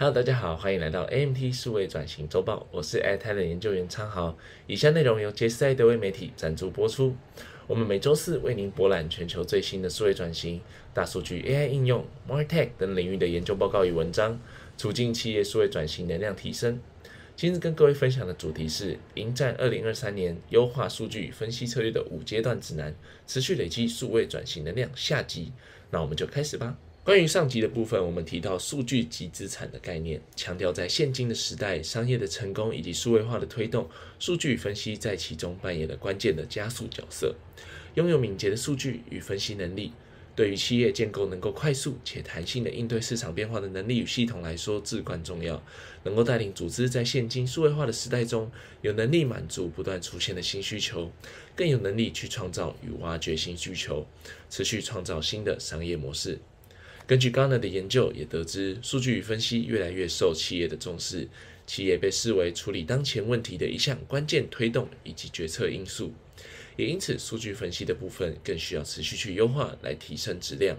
Hello， 大家好，欢迎来到 AMT 数位转型周报，我是 iTalent 研究员昌豪。以下内容由杰斯爱德威媒体赞助播出。我们每周四为您博览全球最新的数位转型、大数据、AI 应用、MoreTech 等领域的研究报告与文章，促进企业数位转型能量提升。今日跟各位分享的主题是迎战2023年优化数据分析策略的5阶段指南，持续累积数位转型能量下集。那我们就开始吧。关于上集的部分，我们提到数据及资产的概念，强调在现今的时代，商业的成功以及数位化的推动，数据分析在其中扮演了关键的加速角色。拥有敏捷的数据与分析能力，对于企业建构能够快速且弹性的应对市场变化的能力与系统来说至关重要，能够带领组织在现今数位化的时代中，有能力满足不断出现的新需求，更有能力去创造与挖掘新需求，持续创造新的商业模式。根据 Gartner 的研究也得知，数据与分析越来越受企业的重视，企业被视为处理当前问题的一项关键推动以及决策因素，也因此数据分析的部分更需要持续去优化来提升质量，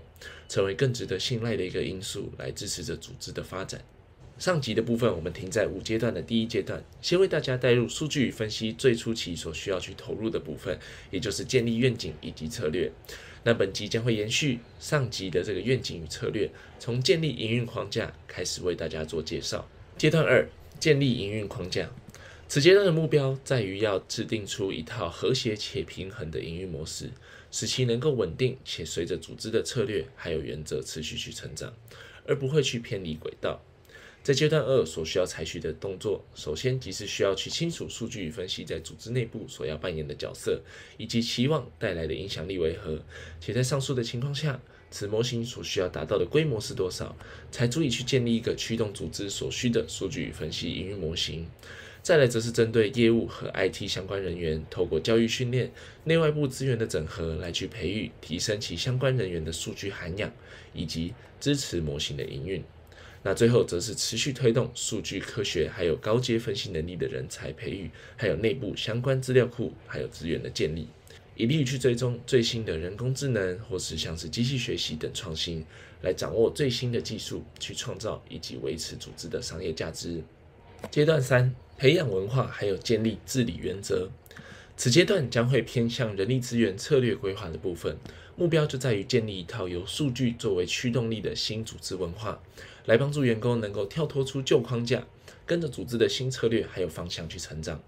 成为更值得信赖的一个因素，来支持着组织的发展。上集的部分我们停在5阶段的第1阶段，先为大家带入数据与分析最初期所需要去投入的部分，也就是建立愿景以及策略。那本集将会延续上集的这个愿景与策略，从建立营运框架开始为大家做介绍。阶段2，建立营运框架。此阶段的目标在于要制定出一套和谐且平衡的营运模式，使其能够稳定且随着组织的策略还有原则持续去成长，而不会去偏离轨道。在阶段2所需要采取的动作，首先即是需要去清楚数据与分析在组织内部所要扮演的角色，以及期望带来的影响力为何，且在上述的情况下，此模型所需要达到的规模是多少，才足以去建立一个驱动组织所需的数据与分析营运模型。再来则是针对业务和 IT 相关人员，透过教育训练、内外部资源的整合来去培育、提升其相关人员的数据涵养，以及支持模型的营运。那最后则是持续推动数据科学还有高阶分析能力的人才培育，还有内部相关资料库还有资源的建立，以利于去追踪最新的人工智能或是像是机器学习等创新，来掌握最新的技术，去创造以及维持组织的商业价值。阶段3，培养文化还有建立治理原则。此阶段将会偏向人力资源策略规划的部分，目标就在于建立一套由数据作为驱动力的新组织文化，来帮助员工能够跳脱出旧框架，跟着组织的新策略还有方向去成长。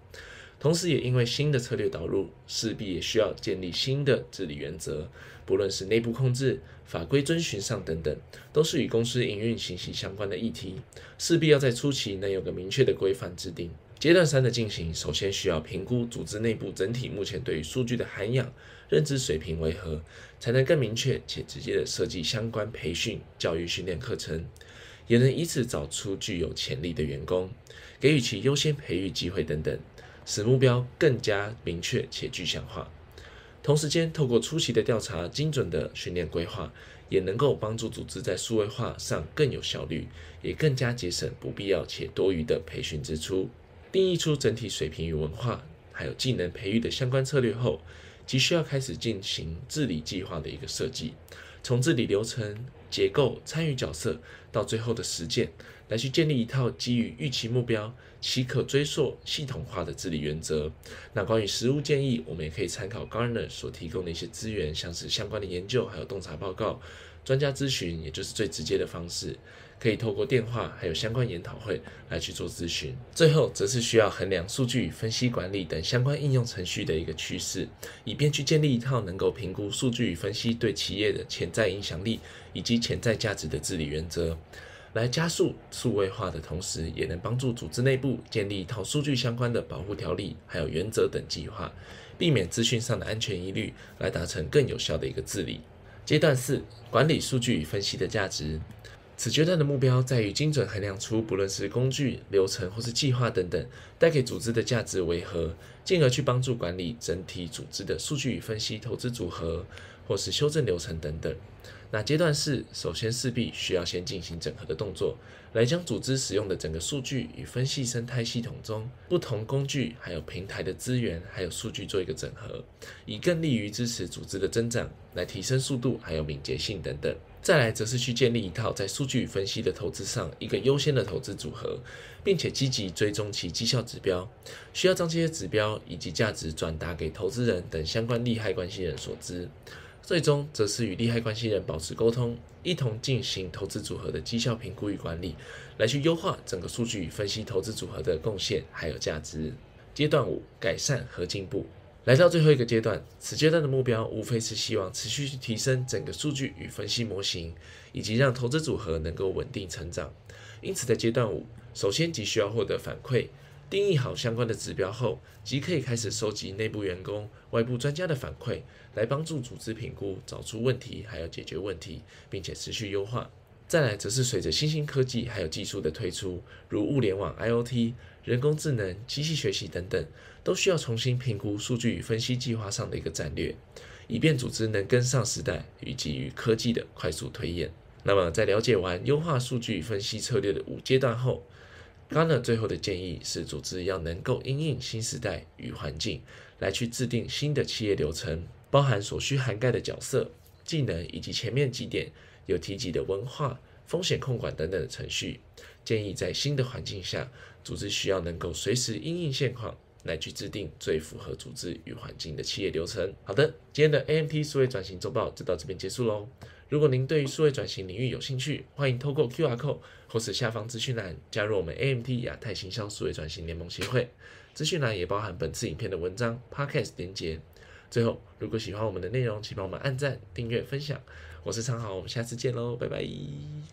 同时也因为新的策略导入，势必也需要建立新的治理原则，不论是内部控制、法规遵循上等等，都是与公司营运息息相关的议题，势必要在初期能有个明确的规范制定。阶段3的进行，首先需要评估组织内部整体目前对于数据的涵养、认知水平为何，才能更明确且直接的设计相关培训、教育训练课程，也能以此找出具有潜力的员工，给予其优先培育机会等等，使目标更加明确且具象化。同时间，透过初期的调查、精准的训练规划，也能够帮助组织在数位化上更有效率，也更加节省不必要且多余的培训支出。定义出整体水平与文化还有技能培育的相关策略后，即需要开始进行治理计划的一个设计，从治理流程、结构、参与角色到最后的实践，来去建立一套基于预期目标、其可追溯、系统化的治理原则。那关于实务建议，我们也可以参考 Gartner 所提供的一些资源，像是相关的研究还有洞察报告、专家咨询，也就是最直接的方式，可以透过电话还有相关研讨会来去做咨询。最后则是需要衡量数据、分析管理等相关应用程序的一个趋势，以便去建立一套能够评估数据与分析对企业的潜在影响力以及潜在价值的治理原则，来加速数位化的同时，也能帮助组织内部建立一套数据相关的保护条例还有原则等计划，避免资讯上的安全疑虑，来达成更有效的一个治理。阶段4，管理数据与分析的价值。此阶段的目标在于精准衡量出不论是工具、流程或是计划等等，带给组织的价值为何，进而去帮助管理整体组织的数据与分析投资组合，或是修正流程等等。那阶段4首先势必需要先进行整合的动作，来将组织使用的整个数据与分析生态系统中不同工具还有平台的资源还有数据做一个整合，以更利于支持组织的增长，来提升速度还有敏捷性等等。再来则是去建立一套在数据与分析的投资上一个优先的投资组合，并且积极追踪其绩效指标，需要将这些指标以及价值转达给投资人等相关利害关系人所知。最终则是与利害关系人保持沟通，一同进行投资组合的绩效评估与管理，来去优化整个数据与分析投资组合的贡献还有价值。阶段5，改善和进步。来到最后一个阶段，此阶段的目标无非是希望持续提升整个数据与分析模型，以及让投资组合能够稳定成长。因此在阶段5，首先即需要获得反馈，定义好相关的指标后，即可以开始收集内部员工、外部专家的反馈，来帮助组织评估，找出问题还有解决问题，并且持续优化。再来则是随着新兴科技还有技术的推出，如物联网 IoT、 人工智能、机器学习等等，都需要重新评估数据与分析计划上的一个战略，以便组织能跟上时代以及与科技的快速推演。那么在了解完优化数据与分析策略的5阶段后， Gartner 最后的建议是组织要能够因应新时代与环境，来去制定新的企业流程，包含所需涵盖的角色、技能以及前面几点有提及的文化、风险控管等等的程序。建议在新的环境下，组织需要能够随时因应现况，来去制定最符合组织与环境的企业流程。好的，今天的 AMT 数位转型周报就到这边结束咯。如果您对于数位转型领域有兴趣，欢迎透过 QR Code 或是下方资讯栏加入我们 AMT 亚太行销数位转型联盟协会。资讯栏也包含本次影片的文章、Podcast 连结。最后，如果喜欢我们的内容，请帮我们按赞、订阅、分享。我是昌豪，我们下次见咯，拜拜。